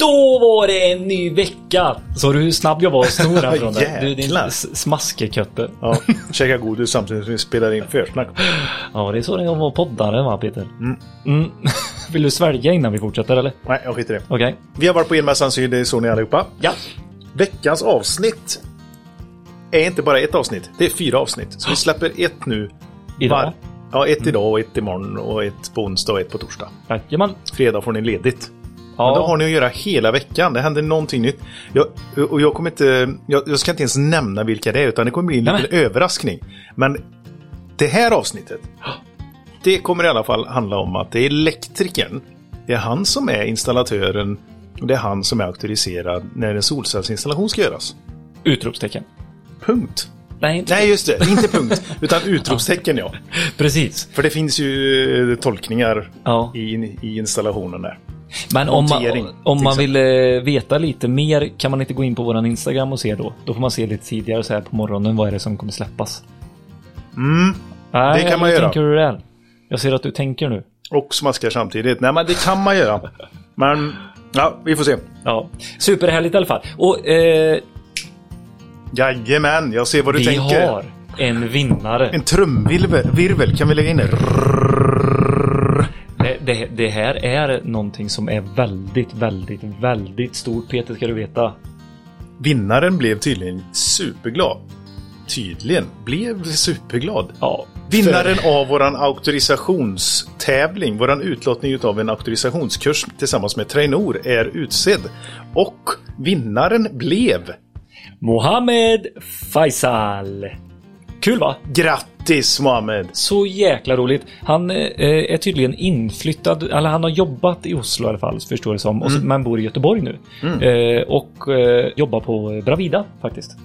Då var det en ny vecka. Så du hur snabb jag var och snora från det? Du, din smaskekötte. Ja, käka godis samtidigt som vi spelar in försnack. Ja, det är så det var poddare, va Peter? Mm. Vill du svälja innan vi fortsätter eller? Nej, jag skiter i det. Okej. Vi har varit på Elmässan Syd, det är så ni allihopa. Ja. Veckans avsnitt är inte bara ett avsnitt, det är 4 avsnitt. Så vi släpper ett nu. Idag? Ja, ett idag och ett imorgon och ett på onsdag och ett på torsdag. Jajamän. Fredag får ni ledigt. Ja. Men då har ni att göra hela veckan. Det händer någonting nytt. Jag kommer inte... Jag ska inte ens nämna vilka det är, utan det kommer bli en liten överraskning. Men det här avsnittet, det kommer i alla fall handla om att det är elektrikern. Det är han som är installatören och det är han som är auktoriserad när en solcellsinstallation ska göras. Utropstecken. Punkt. Nej, just det. Inte punkt, utan utropstecken, ja. Precis. För det finns ju tolkningar i installationen där. Men om man vill veta lite mer kan man inte gå in på våran Instagram och se då. Då får man se lite tidigare så här på morgonen vad är det som kommer släppas. Nej, det kan man göra. Tänker du det? Jag ser att du tänker nu. Och smaskar samtidigt. Nej, men det kan man göra. Men ja, vi får se. Ja, superhärligt i alla fall. Och jajamän, jag ser vad du tänker. Vi har en vinnare. En trumvirvel kan vi lägga in. Det här är någonting som är väldigt, väldigt, väldigt stort, Peter, ska du veta. Vinnaren blev tydligen superglad. Ja, vinnaren av våran auktorisationstävling, våran utlåtning av en auktorisationskurs tillsammans med Trenor är utsedd. Och vinnaren blev... Mohammed Faisal. Kul, va? Grattis, Mohammed. Så jäkla roligt. Han är tydligen inflyttad, eller han har jobbat i Oslo i alla fall, förstår det som. Men bor i Göteborg nu. Och jobbar på Bravida faktiskt.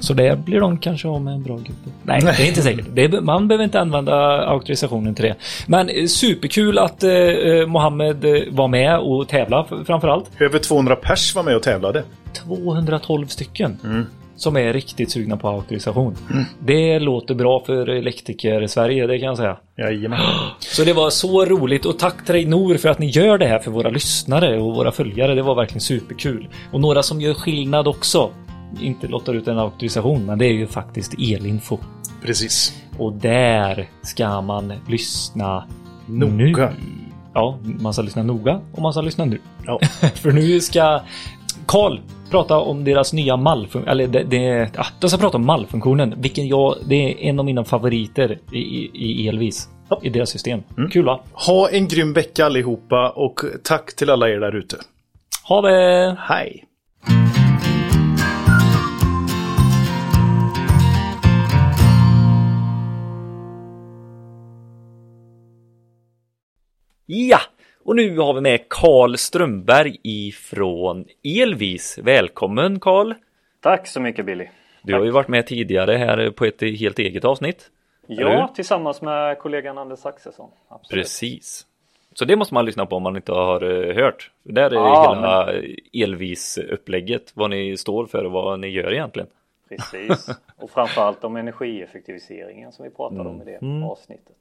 Så det blir de kanske av med en bra grupp. Nej, det är inte säkert. Man behöver inte använda auktorisationen till det. Men superkul att Mohammed var med och tävla framförallt. Över 200 pers var med och tävlade. 212 stycken. Som är riktigt sugna på auktorisation. Det låter bra för elektriker i Sverige, det kan jag säga. Jajamän. Så det var så roligt. Och tack till dig, Nor, för att ni gör det här för våra lyssnare och våra följare. Det var verkligen superkul. Och några som gör skillnad också. Inte låter ut en auktorisation, men det är ju faktiskt elinfo. Precis. Och där ska man lyssna noga. Ja, man ska lyssna noga och man ska lyssna nu. Ja. För nu ska... Carl prata om deras nya mallfunktion, eller de ska prata om mallfunktionen, vilken det är en av mina favoriter i EL-VIS, i deras system. Kul, va? Ha en grym vecka allihopa och tack till alla er där ute. Ha det! Hej! Ja! Och nu har vi med Carl Strömberg ifrån EL-VIS. Välkommen, Carl. Tack så mycket, Billy. Du har ju varit med tidigare här på ett helt eget avsnitt. Ja, tillsammans med kollegan Anders Saxesson. Absolut. Precis. Så det måste man lyssna på om man inte har hört. Där är hela EL-VIS-upplägget. Vad ni står för och vad ni gör egentligen. Precis. Och framförallt om energieffektiviseringen som vi pratade om i det avsnittet.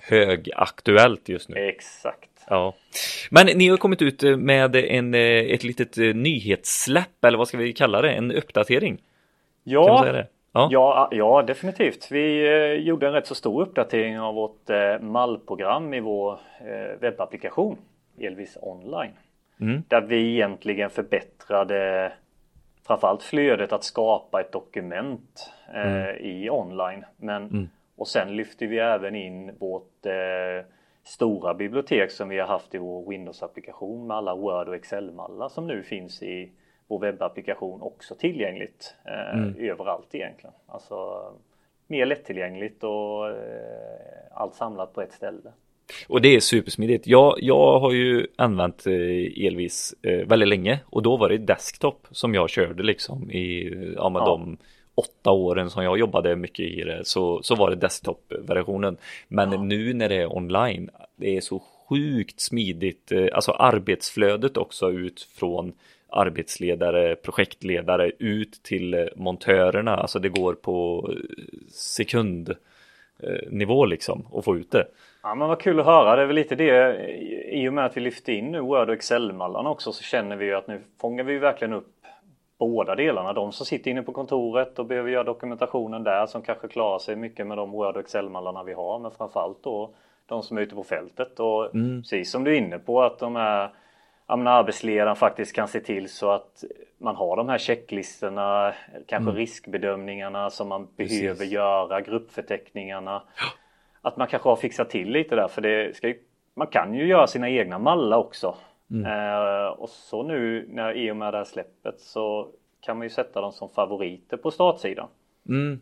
Högaktuellt just nu. Exakt. Ja. Men ni har kommit ut med ett litet nyhetssläpp, eller vad ska vi kalla det? En uppdatering. Ja, kan man säga det? Ja, definitivt. Vi gjorde en rätt så stor uppdatering av vårt mallprogram i vår webbapplikation EL-VIS Online. Där vi egentligen förbättrade framförallt flödet att skapa ett dokument i online. Men och sen lyfter vi även in vårt stora bibliotek som vi har haft i vår Windows-applikation med alla Word- och Excel-mallar som nu finns i vår webbapplikation också tillgängligt överallt egentligen. Alltså mer lättillgängligt och allt samlat på ett ställe. Och det är supersmidigt. Jag har ju använt EL-VIS väldigt länge och då var det desktop som jag körde liksom i de 8 åren som jag jobbade mycket i det, så var det desktop-versionen. Men nu när det är online, det är så sjukt smidigt. Alltså arbetsflödet också ut från arbetsledare, projektledare ut till montörerna. Alltså det går på sekundnivå liksom att få ut det. Ja, men vad kul att höra. Det är väl lite det, i och med att vi lyfter in nu Word och Excel-mallarna också, så känner vi ju att nu fångar vi verkligen upp båda delarna. De som sitter inne på kontoret och behöver göra dokumentationen där, som kanske klarar sig mycket med de Word och Excel-mallarna vi har, men framförallt då de som är ute på fältet. Och precis som du är inne på, att de här arbetsledaren faktiskt kan se till så att man har de här checklistorna, kanske riskbedömningarna som man behöver göra, gruppförteckningarna. Ja. Att man kanske har fixat till lite där, för det ska ju, man kan ju göra sina egna mallar också. Och så nu när i och med det här släppet så kan man ju sätta dem som favoriter på startsidan.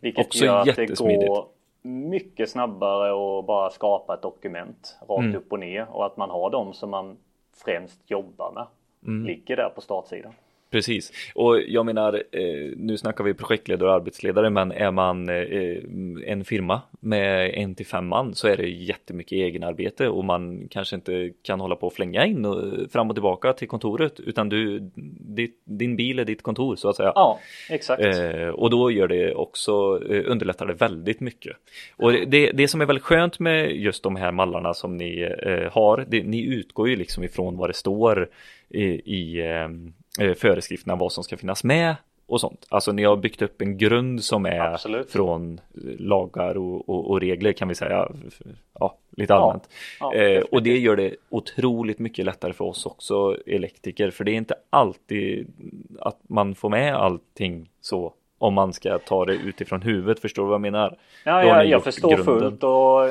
Vilket också gör att det går mycket snabbare och bara skapa ett dokument rakt upp och ner. Och att man har dem som man främst jobbar med ligger där på startsidan. Precis, och jag menar, nu snackar vi projektledare och arbetsledare, men är man en firma med 1-5 man så är det jättemycket egenarbete och man kanske inte kan hålla på och flänga in och fram och tillbaka till kontoret, utan din bil är ditt kontor så att säga. Ja, exakt. Och då gör det också, underlättar det väldigt mycket. Och det som är väl skönt med just de här mallarna som ni har, ni utgår ju liksom ifrån vad det står i föreskrifterna, vad som ska finnas med och sånt. Alltså ni har byggt upp en grund som är från lagar och regler, kan vi säga, ja, lite allmänt. Ja, och det gör det otroligt mycket lättare för oss också elektriker, för det är inte alltid att man får med allting så, om man ska ta det utifrån huvudet. Förstår du vad jag menar? Ja, jag förstår fullt. Och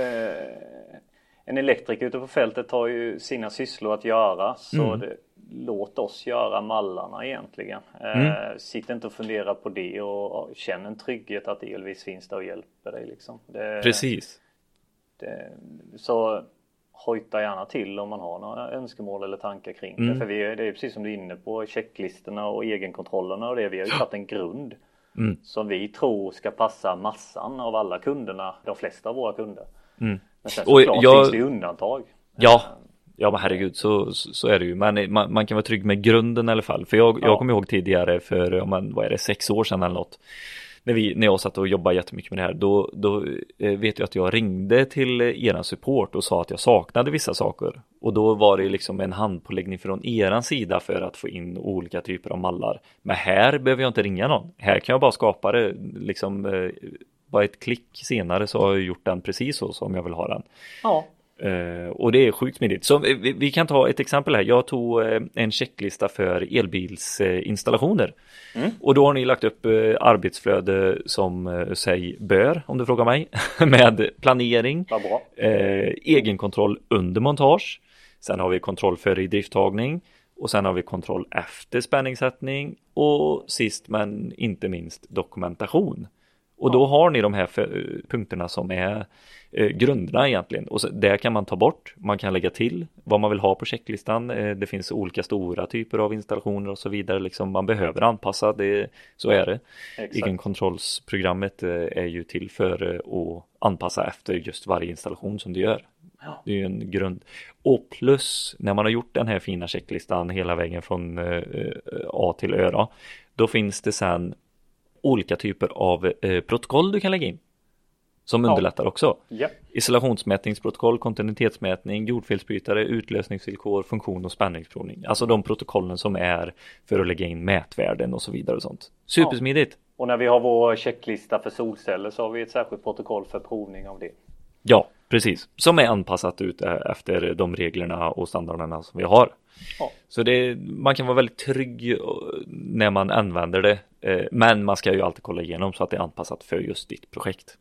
en elektriker ute på fältet har ju sina sysslor att göra, så det, låt oss göra mallarna egentligen. Sitt inte och fundera på det och känn en trygghet att EL-VIS finns där och hjälper dig. Liksom. Precis. Så hojta gärna till om man har några önskemål eller tankar kring det. För det är precis som du är inne på, checklistorna och egenkontrollerna och det. Vi har ju satt en grund som vi tror ska passa massan av alla kunderna, de flesta av våra kunder. Men sen såklart finns det undantag. Ja. Ja, men herregud, så är det ju. Men man kan vara trygg med grunden i alla fall. För jag kommer ihåg tidigare för, vad är det, 6 år sedan eller något. När jag satt och jobbade jättemycket med det här, då vet jag att jag ringde till eran support och sa att jag saknade vissa saker. Och då var det liksom en handpåläggning från eran sida för att få in olika typer av mallar. Men här behöver jag inte ringa någon. Här kan jag bara skapa det liksom, bara ett klick senare så har jag gjort den precis så som jag vill ha den. Ja. Och det är sjukt smidigt. Så vi kan ta ett exempel här. Jag tog en checklista för elbilsinstallationer. Och då har ni lagt upp arbetsflöde som säg bör, om du frågar mig, med planering, egenkontroll under montage. Sen har vi kontroll före idrifttagning. Och sen har vi kontroll efter spänningssättning. Och sist men inte minst dokumentation. Och då har ni de här punkterna som är grunderna egentligen. Och så, där kan man ta bort, man kan lägga till vad man vill ha på checklistan. Det finns olika stora typer av installationer och så vidare. Liksom, man behöver anpassa, det, så är det. Egenkontrollsprogrammet är ju till för att anpassa efter just varje installation som du gör. Ja. Det är ju en grund. Och plus, när man har gjort den här fina checklistan hela vägen från A till Ö då finns det sen olika typer av protokoll du kan lägga in som underlättar också. Isolationsmätningsprotokoll, kontinuitetsmätning, jordfelsbytare, utlösningsvillkor, funktion och spänningsprovning. Alltså de protokollen som är för att lägga in mätvärden och så vidare och sånt. Supersmidigt. Och när vi har vår checklista för solceller så har vi ett särskilt protokoll för provning av det. Ja, precis. Som är anpassat ut efter de reglerna och standarderna som vi har. Så man kan vara väldigt trygg när man använder det. Men man ska ju alltid kolla igenom så att det är anpassat för just ditt projekt.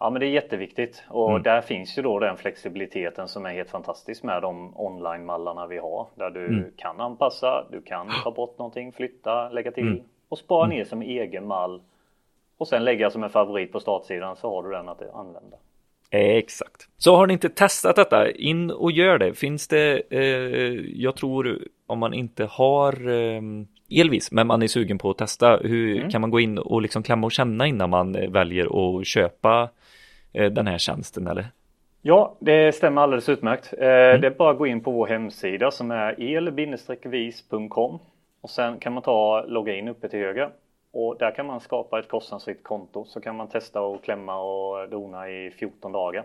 Ja, men det är jätteviktigt. Och där finns ju då den flexibiliteten som är helt fantastisk med de online-mallarna vi har. Där du kan anpassa, du kan ta bort någonting, flytta, lägga till och spara ner som egen mall. Och sen lägga som en favorit på startsidan så har du den att använda. Exakt. Så har ni inte testat detta, in och gör det. Finns det, jag tror om man inte har EL-VIS, men man är sugen på att testa, hur kan man gå in och liksom klämma och känna innan man väljer att köpa den här tjänsten eller? Ja, det stämmer alldeles utmärkt. Det är bara att gå in på vår hemsida som är el-vis.com och sen kan man logga in uppe till höger. Och där kan man skapa ett kostnadsfritt konto, så kan man testa och klämma och dona i 14 dagar.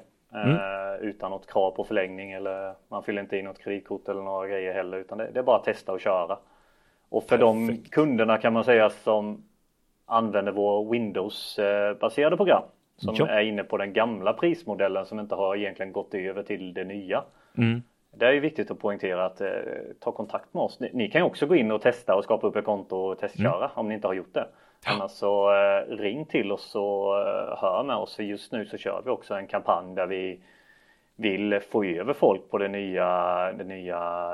utan något krav på förlängning, eller man fyller inte in något kreditkort eller några grejer heller, utan det är bara att testa och köra. Och för de kunderna kan man säga som använder vår Windows-baserade program, som är inne på den gamla prismodellen som inte har egentligen gått över till det nya. Mm. Det är ju viktigt att poängtera att ta kontakt med oss. Ni kan ju också gå in och testa och skapa upp ett konto och testköra om ni inte har gjort det. Annars så ring till oss och hör med oss. För just nu så kör vi också en kampanj där vi vill få över folk på den nya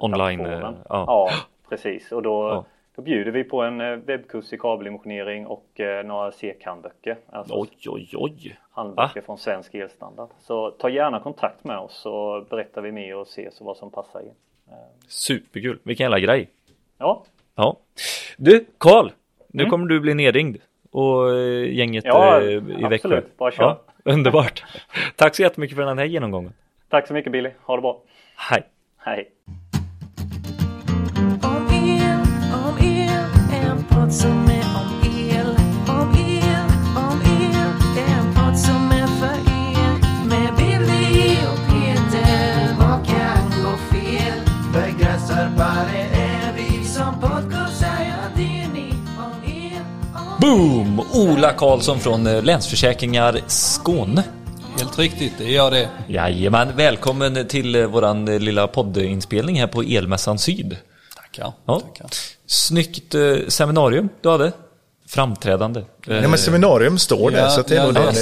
online. Ja, precis. Och då bjuder vi på en webbkurs i kabeldimensionering och några SEK-handböcker. Alltså handböcker från Svensk Elstandard. Så ta gärna kontakt med oss så berättar vi mer och ses vad som passar in. Superkul, vilken jävla grej. Ja. Du, Carl, nu kommer du bli nedringd och gänget i Växjö. Absolut, bara kör. Ja, underbart. Tack så jättemycket för den här genomgången. Tack så mycket, Billy. Ha det bra. Hej. Hej. Som är om el, det är en podd som är för er. Med Billy och Peter, vad kan gå fel? Begränsar bara är vi som podcast säger det ni om el. Boom! Ola Karlsson från Länsfökringar Skåne. Helt riktigt, det gör det. Jajamän, välkommen till våran lilla poddinspelning här på Elmässan Syd. Tackar. Snyggt seminarium du hade. Framträdande. Nej, men seminarium står där. Så att det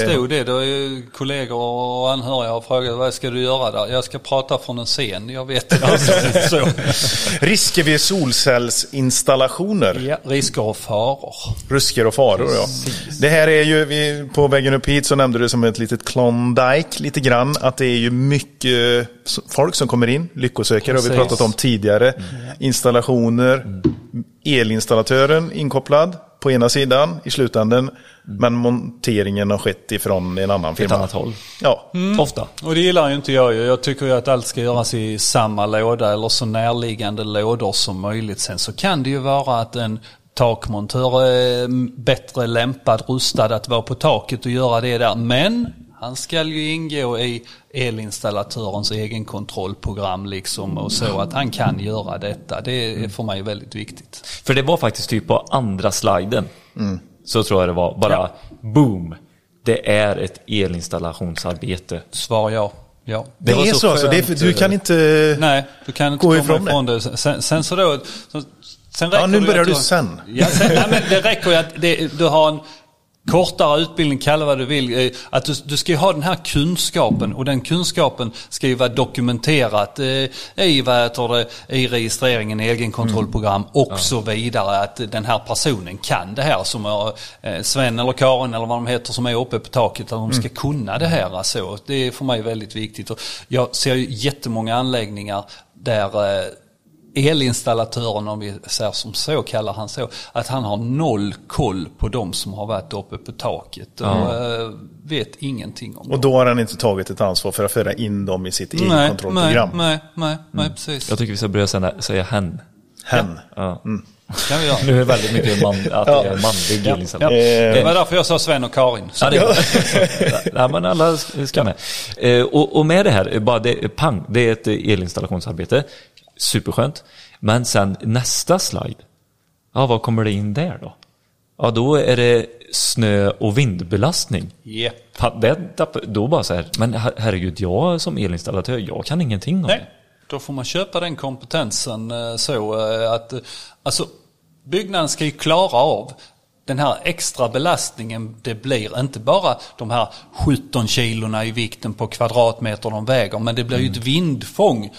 stod det. Då är kollegor och anhöriga och frågat, vad ska du göra där? Jag ska prata från en scen, jag vet inte. Så. Risker vid solcellsinstallationer. Ja, risker och faror. Precis. Det här är ju, på vägen upp hit så nämnde du som ett litet Klondike lite grann. Att det är ju mycket folk som kommer in, lyckosökare. Precis. Har vi pratat om tidigare. Installationer, elinstallatören inkopplad på ena sidan i slutändan, men monteringen har skett ifrån en annan firma. Ett annat håll. Ja, ofta. Och det gillar ju inte jag. Jag tycker ju att allt ska göras i samma låda eller så närliggande lådor som möjligt. Sen så kan det ju vara att en takmontör är bättre lämpad, rustad att vara på taket och göra det där. Men han ska ju ingå i elinstallatörens egen kontrollprogram liksom, och så att han kan göra detta. Det är för mig väldigt viktigt. För det var faktiskt typ på andra sliden så tror jag det var. Bara boom, det är ett elinstallationsarbete. Svar ja. Ja, det är så alltså, du kan inte. Nej, du kan inte gå ifrån det. Sen så då sen räcker nu börjar du sen. Ja, sen nej, men det räcker ju att du har en kortare utbildning, kalla vad du vill. Att du ska ju ha den här kunskapen, och den kunskapen ska ju vara dokumenterat i registreringen, egenkontrollprogram och så vidare. Att den här personen kan det här, som Sven eller Karin eller vad de heter som är uppe på taket, att de ska kunna det här. Alltså. Det är för mig väldigt viktigt. Och jag ser ju jättemånga anläggningar där elinstallatören, om vi säger som så, kallar han så, att han har noll koll på de som har varit uppe på taket och vet ingenting om dem. Och då har han inte tagit ett ansvar för att föra in dem i sitt eget kontrollprogram. Nej, precis. Jag tycker vi ska börja säga hen. Ja. Mm. Kan vi göra? Nu är det väldigt mycket manlig liksom. Det var därför jag sa Sven och Karin. Nej, men alla ska med. Och med det här, bara det är ett elinstallationsarbete. Superskönt. Men sen nästa slide. Ja, vad kommer det in där då? Ja, då är det snö- och vindbelastning. Yep. Då bara så här, men herregud, jag som elinstallatör, jag kan ingenting om det. Då får man köpa den kompetensen så att alltså, byggnaden ska ju klara av den här extra belastningen. Det blir inte bara de här 17 kilorna i vikten på kvadratmeter de väger, men det blir ju ett vindfång.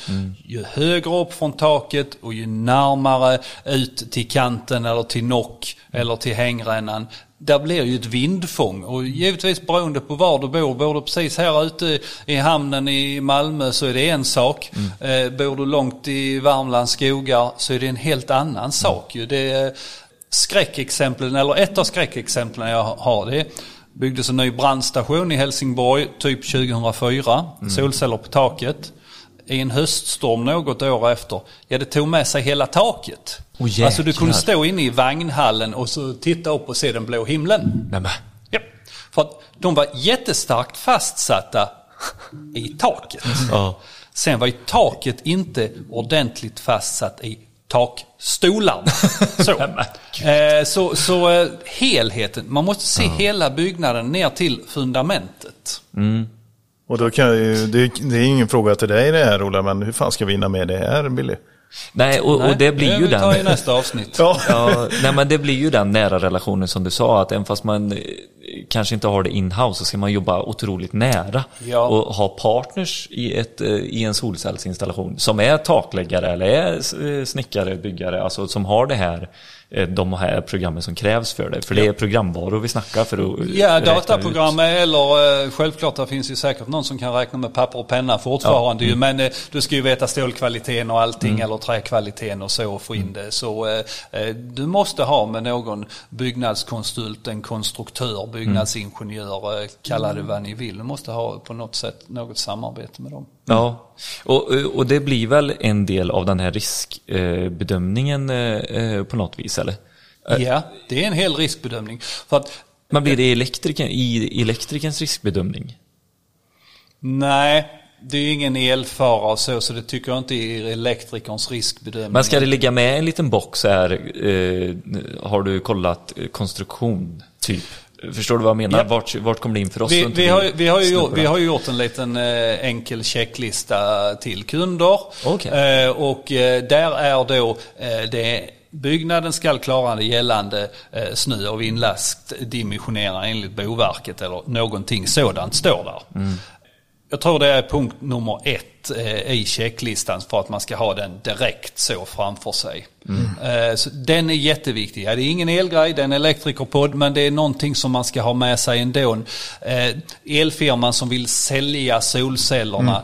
Ju högre upp från taket och ju närmare ut till kanten eller till nock eller till hängrännan, där blir ju ett vindfång. Och givetvis beroende på var du bor. Bor du precis här ute i hamnen i Malmö så är det en sak. Bor du långt i Värmlands skogar så är det en helt annan sak. Det är ett av skräckexemplen jag har, det byggdes en ny brandstation i Helsingborg typ 2004, solceller på taket i en höststorm något år efter. Ja, det tog med sig hela taket. Alltså du kunde stå inne i vagnhallen och så titta upp och se den blå himlen. För att de var jättestarkt fastsatta i taket. Ja. Sen var ju taket inte ordentligt fastsatt i takstolarna. Så helheten. Man måste se hela byggnaden ner till fundamentet. Mm. Och då kan ju, det är ingen fråga till dig det här, Ola, men hur fan ska vi hinna med det här, Billy? Nej, och det blir ju den. I nästa avsnitt. Ja, nej, men det blir ju den nära relationen som du sa, att även fast man kanske inte har det in-house så ska man jobba otroligt nära och ha partners i en solcellsinstallation som är takläggare eller är snickare, byggare, alltså som har det här, de här programmen som krävs för det. För det är programvaror vi snackar för att dataprogram eller självklart det finns ju säkert någon som kan räkna med papper och penna fortfarande men du ska ju veta stålkvaliteten och allting eller träkvaliteten och så och få in det. Så du måste ha med någon byggnadskonsulent, en konstruktör, byggnadsingenjör, kalla det vad ni vill. Du måste ha på något sätt något samarbete med dem. Ja, och det blir väl en del av den här riskbedömningen på något vis, eller? Ja, det är en hel riskbedömning. För att, men blir det elektrikens riskbedömning? Nej, det är ingen elfara och så det tycker jag inte är elektrikerns riskbedömning. Men ska det ligga med en liten box här, har du kollat konstruktion typ? Förstår du vad jag menar? Ja. Vart kommer det in för oss? Vi har ju gjort en liten enkel checklista till kunder. Okay. Och där är då det byggnaden ska klara det gällande snö- och vindlast dimensionera enligt Boverket eller någonting sådant står där. Mm. Jag tror det är punkt nummer 1 i checklistan för att man ska ha den direkt så framför sig. Mm. Så den är jätteviktig. Ja, det är ingen elgrej, det är en elektrikerpodd, men det är någonting som man ska ha med sig ändå. Elfirman som vill sälja solcellerna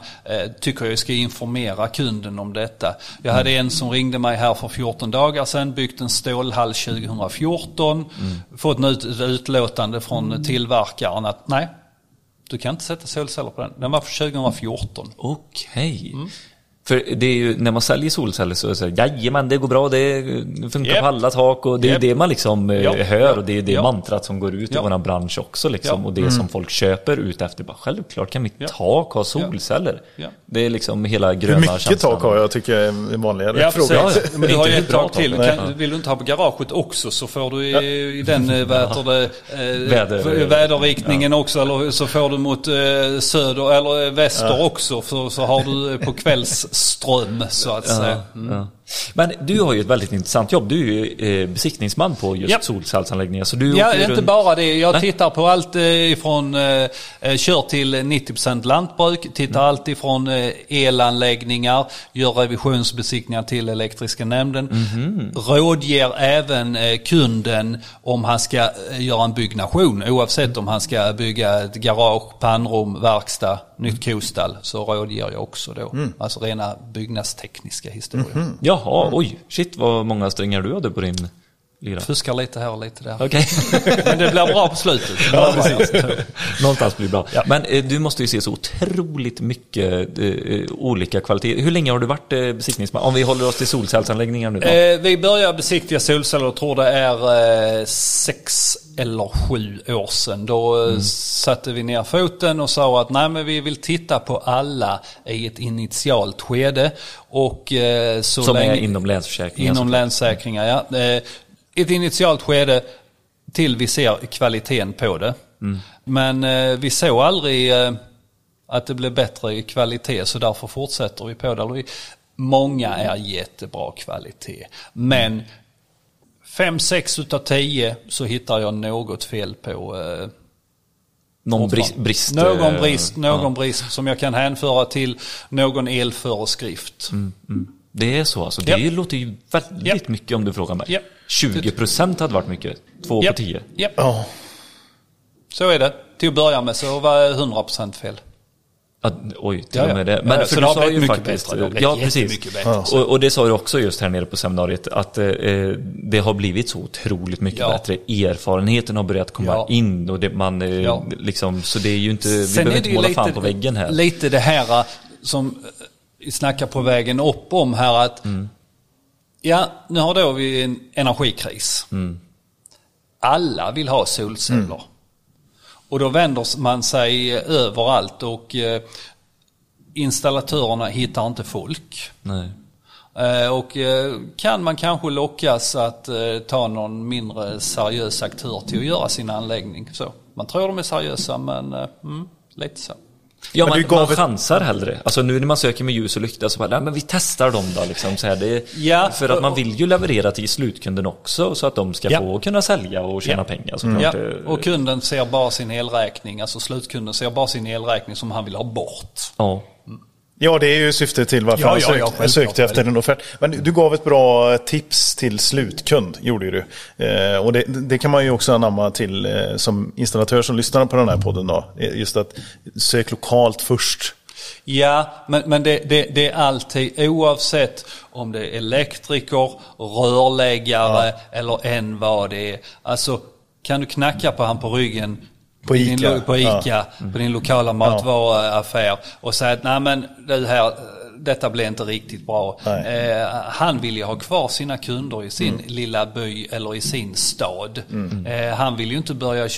tycker jag ska informera kunden om detta. Jag hade en som ringde mig här för 14 dagar sedan, byggt en stålhall 2014, fått ett utlåtande från tillverkaren att nej, du kan inte sätta solceller på den. Den var för 2014. Okej. Mm. För det är ju, när man säljer solceller så säger jajamän, det går bra, det funkar på alla tak och det är det man liksom hör och det är det mantrat som går ut i vår bransch också liksom och det som folk köper ut efter. Bara, självklart kan mitt tak ha solceller. Ja. Det är liksom hela gröna känslan. Hur mycket tak har jag tycker jag är vanligare fråga. Ja, men du har ju ett tak till. Vill du inte ha på garaget också så får du i den väderriktningen också eller så får du mot söder eller väster också för så har du på kvälls ström så att säga. Ja. Men du har ju ett väldigt intressant jobb. Du är ju besiktningsman på just solcellsanläggningar. Så du åker inte bara det. Jag tittar på allt ifrån kör till 90% lantbruk, tittar allt ifrån elanläggningar, gör revisionsbesiktningar till elektriska nämnden. Rådger även kunden om han ska göra en byggnation, oavsett om han ska bygga ett garage, pannrum, verkstad, nytt kostall, så rådger jag också då. Alltså rena byggnadstekniska historier. Jaha, oj, shit vad många strängar du hade på din lira. Fuskar lite här och lite där. Okay. Men det blir bra på slutet. Ja, precis. Någonstans blir bra. Ja. Men du måste ju se så otroligt mycket olika kvaliteter. Hur länge har du varit besiktningsman? Om vi håller oss till solcellsanläggningar nu då. Vi börjar besiktiga solceller och tror det är 6 eller 7 år sedan. Då satte vi ner foten och sa att nej, men vi vill titta på alla i ett initialt skede. Och, så som länge, är inom länsförsäkringar. Inom länsförsäkringar, ja. Ett initialt skede till vi ser kvaliteten på det. Men vi såg aldrig att det blev bättre i kvalitet så därför fortsätter vi på det. Många är jättebra kvalitet. Men 5-6 utav 10 så hittar jag något fel på någon brist som jag kan hänföra till någon elföreskrift. Det är så alltså. Det låter ju väldigt mycket om du frågar mig. 20% hade varit mycket. 2 på 10. Så är det. Till att börja med så var 100% fel. Oj, till och med det. Men för du sa ju faktiskt... Ja, precis. Och det sa du också just här nere på seminariet att det har blivit så otroligt mycket bättre. Erfarenheten har börjat komma in och det, man liksom... Så det är ju inte... Vi behöver inte måla fan på väggen här. Lite det här som... snackar på vägen upp om här att nu har då vi en energikris. Alla vill ha solceller. Och då vänder man sig överallt och installatörerna hittar inte folk. Nej. Och kan man kanske lockas att ta någon mindre seriös aktör till att göra sin anläggning. Så man tror de är seriösa, men lite så. Ja, man chansar hellre. Alltså nu när man söker med ljus och lykta så bara, nej, men vi testar dem då liksom så här, det, ja, för att man vill ju leverera till slutkunden också så att de ska få kunna sälja och tjäna pengar såklart. Ja. Och kunden ser bara sin elräkning, alltså slutkunden ser bara sin elräkning som han vill ha bort. Ja. Ja, det är ju syftet till varför jag sökte efter en offert. Men du gav ett bra tips till slutkund, gjorde du. Och det kan man ju också anamma till som installatör som lyssnar på den här podden då. Just att sök lokalt först. Ja, men det är alltid, oavsett om det är elektriker, rörläggare eller än vad det är. Alltså, kan du knacka på han på ryggen på din lokala matvaruaffär och säga att nej, men det här, detta blev inte riktigt bra. Han vill ju ha kvar sina kunder i sin lilla by eller i sin stad. Han vill ju inte börja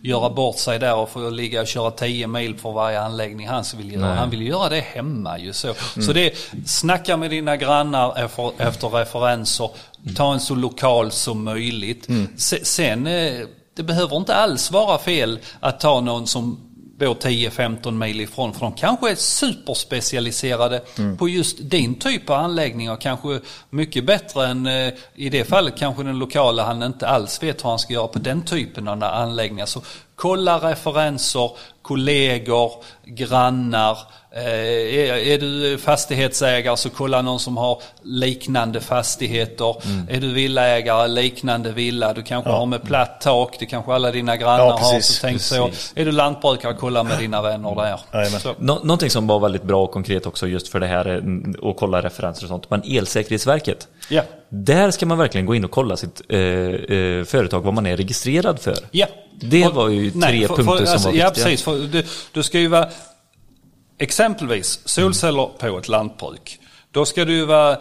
göra bort sig där och få ligga och köra 10 mil för varje anläggning. Han vill göra det hemma ju så. Så det, snacka med dina grannar efter referenser. Ta en så lokal som möjligt. Sen det behöver inte alls vara fel att ta någon som bor 10-15 mil ifrån, för de kanske är superspecialiserade på just din typ av anläggningar, kanske mycket bättre än i det fallet kanske den lokala han inte alls vet hur han ska göra på den typen av anläggningar. Så kolla referenser, kollegor, grannar. Är du fastighetsägare så kolla någon som har liknande fastigheter. Är du villaägare, liknande villa. Du kanske har med platt tak, det kanske alla dina grannar har. Så tänk så. Är du lantbrukare, kolla med dina vänner där. Någonting som var väldigt bra och konkret också just för det här och kolla referenser och sånt, men Elsäkerhetsverket. Ja. Där ska man verkligen gå in och kolla sitt företag, vad man är registrerad för. Ja. Det var ju tre punkter som var viktiga. Ja, precis. För du ska ju vara exempelvis solceller på ett lantbruk. Då ska du vara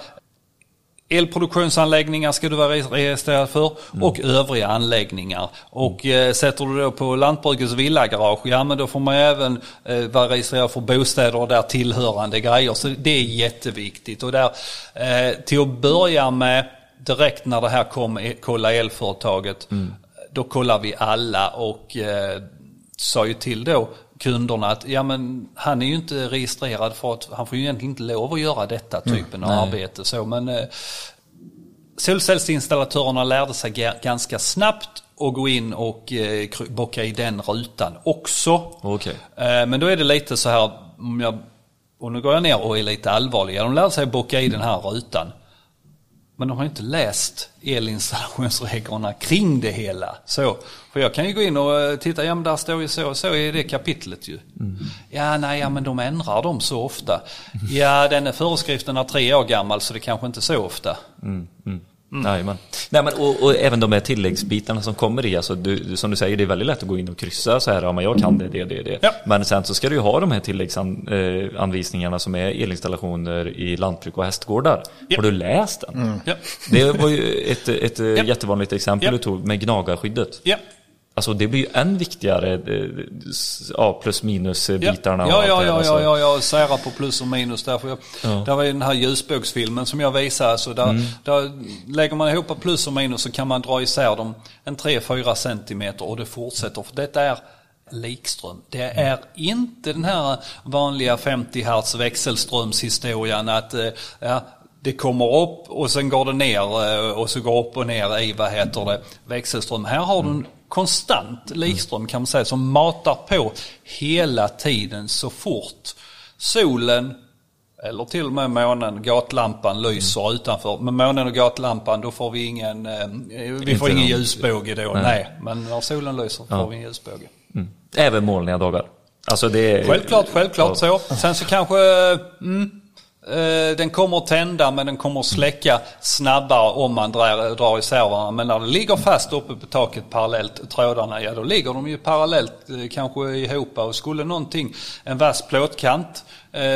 elproduktionsanläggningar ska du vara registrerad för och övriga anläggningar. Och sätter du då på lantbrukets villagarage, ja men då får man även vara registrerad för bostäder och där tillhörande grejer. Så det är jätteviktigt. Och där till att börja med, direkt när det här kom, kolla elföretaget, då kollar vi alla och sa ju till då kunderna att ja, men han är ju inte registrerad för att han får ju egentligen inte lov att göra detta typen av arbete. Så, men solcellsinstallatörerna lärde sig ganska snabbt att gå in och bocka i den rutan också. Okay. Men då är det lite så här, och nu går jag ner och är lite allvarlig, de lärde sig bocka i den här rutan. Men de har inte läst elinstallationsreglerna kring det hela. Så, för jag kan ju gå in och titta, ja men där står ju så är det kapitlet ju. Ja, nej, ja, men de ändrar dem så ofta. Ja, den är föreskriften är 3 år gammal så det kanske inte så ofta. Nej, men och även de här tilläggsbitarna som kommer i, alltså som du säger, det är väldigt lätt att gå in och kryssa så här, ja men jag kan det. Ja. Men sen så ska du ju ha de här tilläggsanvisningarna som är elinstallationer i lantbruk och hästgårdar. Ja. Har du läst den? Ja. Det var ju ett jättevanligt exempel du tog med gnagarskyddet. Ja. Alltså det blir ju än viktigare plus minus bitarna. Ja, sära på plus och minus där. Där var ju den här ljusbågsfilmen som jag visade. Så där lägger man ihop plus och minus så kan man dra isär dem en 3-4 centimeter och det fortsätter. För detta är likström. Det är inte den här vanliga 50 hertz växelströmshistorien att det kommer upp och sen går det ner och så går upp och ner i växelström. Här har du konstant likström kan man säga som matar på hela tiden så fort solen eller till och med månen, gatlampan lyser utanför. Men månen och gatlampan då får vi ingen ljusbåge då. Nej, men när solen lyser får vi en ljusbåge. Även molniga dagar. Alltså det är självklart så. Sen så kanske den kommer att tända men den kommer att släcka snabbare om man drar i servarna. Men när det ligger fast uppe på taket parallellt trådarna, ja då ligger de ju parallellt kanske ihop. Och skulle en vass plåtkant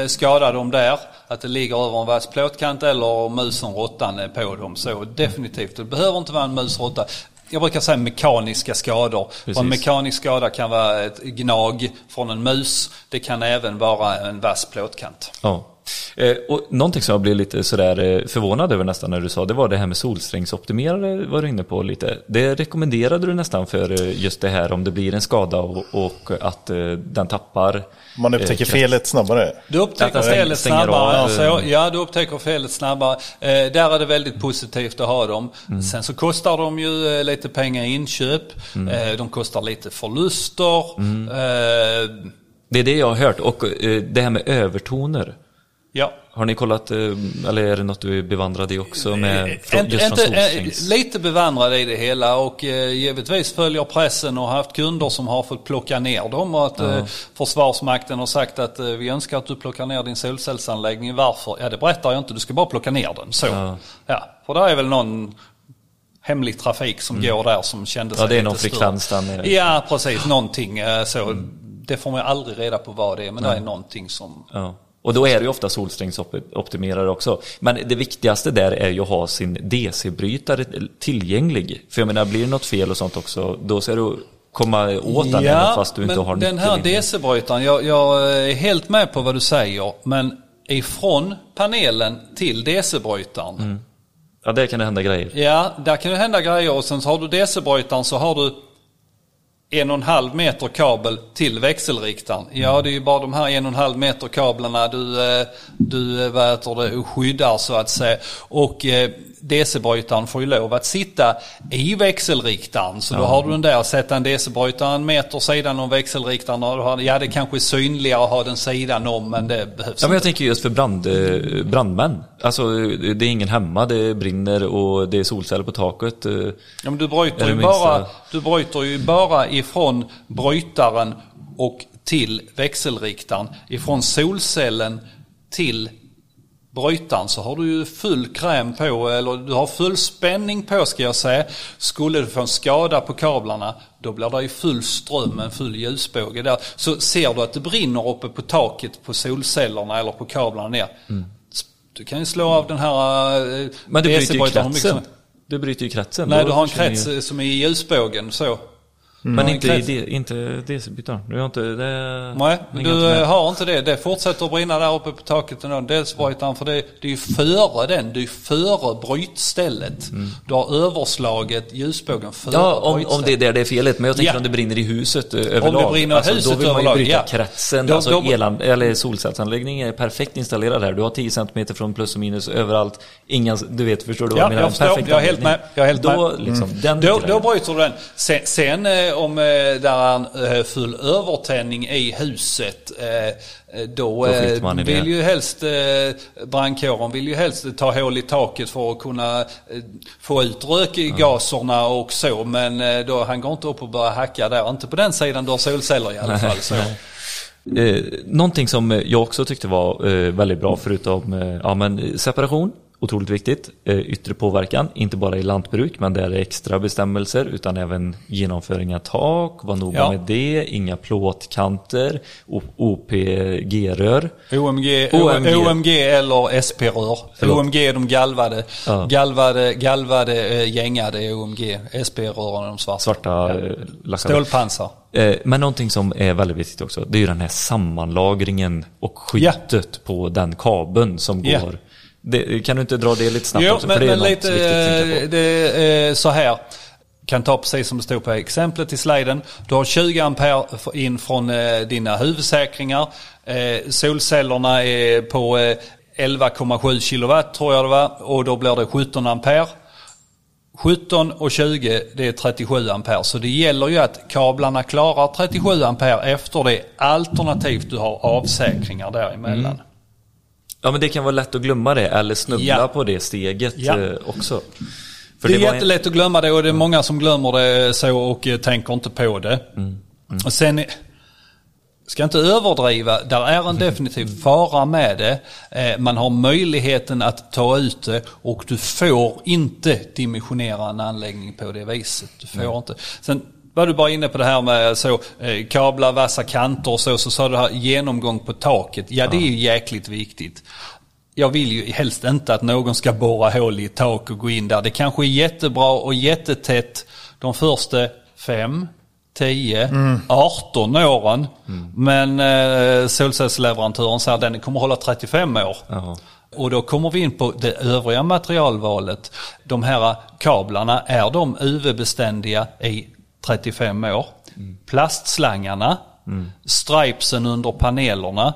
skada dem där, att det ligger över en vass plåtkant eller musen råttan på dem, så definitivt. Det behöver inte vara en musråtta. jag brukar säga mekaniska skador. Precis. Och en mekanisk skada kan vara ett gnag från en mus. Det kan även vara en vass plåtkant. Ja. Och någonting som jag blev lite sådär förvånad över nästan när du sa, det var det här med solsträngsoptimerare, var du inne på lite. Det rekommenderade du nästan för just det här om det blir en skada och att den tappar. Man upptäcker felet snabbare. Du upptäcker felet snabbare. Alltså, ja, du upptäcker felet snabbare. Där är det väldigt positivt att ha dem. Mm. Sen så kostar de ju lite pengar i inköp. Mm. De kostar lite förluster. Mm. Det är det jag har hört. Och det här med övertoner. Ja. Har ni kollat, eller är det något du är bevandrad i också med just lite bevandrad i det hela, och givetvis följer pressen och haft kunder som har fått plocka ner dem, och att Försvarsmakten har sagt att vi önskar att du plockar ner din solcellsanläggning. Varför? Ja, det berättar jag inte, du ska bara plocka ner den. Så. Ja, för där är väl någon hemlig trafik som går där som kändes lite. Ja, det är någon frekvens där nere. Ja, precis, någonting så. Det får man aldrig reda på vad det är, men det är någonting som... Ja. Och då är det ju ofta solsträngsoptimerare också. Men det viktigaste där är ju att ha sin DC-brytare tillgänglig. För jag menar, blir det något fel och sånt också, då ser du komma åt den fast du inte har den här DC-brytaren. Jag är helt med på vad du säger, men ifrån panelen till DC-brytaren. Mm. Ja, där kan det hända grejer. Ja, där kan det hända grejer, och sen så har du DC-brytaren, så har du 1,5 meter kabel till växelriktaren. Ja, det är ju bara de här 1,5 meter kablarna du skyddar, så att säga. Och DC-brytaren får ju lov att sitta i växelriktaren. Så då har du den där, sätta en DC-brytare en meter sidan om växelriktaren. Ja, det kanske är synligare att ha den sidan om, men det behövs inte. Men jag tänker just för brandmän. Alltså, det är ingen hemma, det brinner och det är solceller på taket. Ja, men du bryter ju bara ifrån brytaren och till växelriktaren. Ifrån solcellen till brytaren så har du ju full kräm på, eller du har full spänning på, ska jag säga. Skulle du få en skada på kablarna, då blir det ju full ström, en full ljusbåge där. Så ser du att det brinner uppe på taket på solcellerna eller på kablarna ner. Mm. Du kan ju slå av den här... Men du bryter ju kretsen. Nej, då du har en krets som är i ljusbågen, så... Men inte DC-bytaren. Du har inte det. Nej, du har inte det. Det fortsätter att brinna där uppe på taket ändå. DC-bytaren, för det är ju före den. Det är ju före brytstället. Mm. Du har överslaget ljusbågen före om det är där det är felet. Men jag tänker om det brinner i huset överlag. Om det brinner i huset överlag, då vill man ju bryta kretsen. Eller solcellsanläggningen är perfekt installerad här. Du har 10 cm från plus och minus överallt. Inga, du vet, förstår du vad jag menar? Jag är helt med. Då bryter du den. Sen om där är en full övertändning i huset, då vill ju helst brandkåren ta hål i taket för att kunna få ut rökgaserna och så, men då han går inte upp och börjar hacka där, inte på den sidan, då har solceller i alla fall. Så. Någonting som jag också tyckte var väldigt bra, förutom separation, otroligt viktigt, yttre påverkan, inte bara i lantbruk, men där är extra bestämmelser, utan även genomföring av tak, var noga med det, inga plåtkanter, OPG-rör. OMG eller SP-rör. Förlåt. OMG är de galvade gängade OMG, SP-rör är de svarta stålpansar. Men någonting som är väldigt viktigt också, det är ju den här sammanlagringen och skyddet på den kabeln som går... Det, kan du inte dra det lite snabbt? Jo, också? Men lite så här. Kan ta precis som det står på exemplet i sliden. Du har 20 ampere in från dina huvudsäkringar. Solcellerna är på 11,7 kilowatt tror jag det var. Och då blir det 17 ampere. 17 och 20, det är 37 ampere. Så det gäller ju att kablarna klarar 37 ampere efter det. Alternativt du har avsäkringar däremellan. Mm. Ja, men det kan vara lätt att glömma det, eller snubbla på det steget också. För det är jättelätt att glömma det, och det är många som glömmer det så och tänker inte på det. Mm. Mm. Och sen, ska inte överdriva, där är en definitiv fara med det. Man har möjligheten att ta ut det, och du får inte dimensionera en anläggning på det viset. Du får inte. Sen var du bara inne på det här med så kablar, vassa kanter och så sa du här, genomgång på taket. Ja, det är ju jäkligt viktigt. jag vill ju helst inte att någon ska borra hål i tak och gå in där. Det kanske är jättebra och jättetätt de första 5, 10, 18 åren. Mm. Men solcellsleverantören säger att den kommer hålla 35 år. Aha. Och då kommer vi in på det övriga materialvalet. De här kablarna, är de UV-beständiga i 35 år? Mm. Plastslangarna, stripesen under panelerna.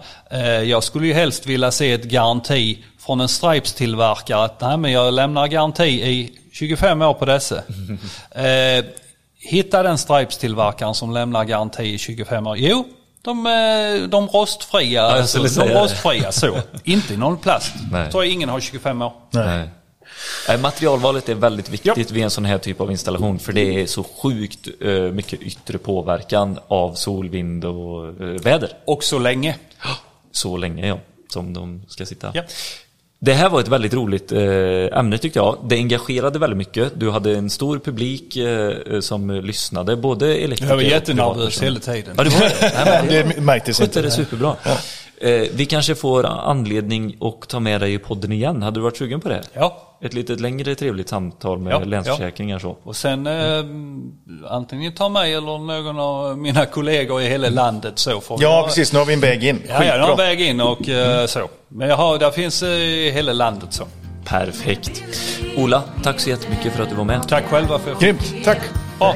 Jag skulle ju helst vilja se ett garanti från en stripes-tillverkare att nej, men jag lämnar garanti i 25 år på dessa. Hitta den stripes-tillverkaren som lämnar garanti i 25 år. Jo, de rostfria, alltså, de rostfria så. Inte i någon plast. Nej. Så ingen har 25 år. Nej. Materialvalet är väldigt viktigt vid en sån här typ av installation, för det är så sjukt mycket yttre påverkan av sol, vind och väder. Och så länge. Så länge, ja, som de ska sitta. Ja. Det här var ett väldigt roligt ämne tyckte jag. Det engagerade väldigt mycket. Du hade en stor publik som lyssnade, både elektriker. Jag var jättenervös hela tiden. Ja, det var det. Nej, men, det märktes inte. Det är superbra. Ja. Vi kanske får anledning att ta med dig i podden igen. Hade du varit sugen på det? Ja. Ett litet längre trevligt samtal med länsförsäkringar. Ja. Och sen antingen ta mig eller någon av mina kollegor i hela landet. Så får precis. Nu har vi en väg in. Ja, nu har vi en väg in och så. Men där finns i hela landet så. Perfekt. Ola, tack så jättemycket för att du var med. Tack själva. Grymt, tack. Ja.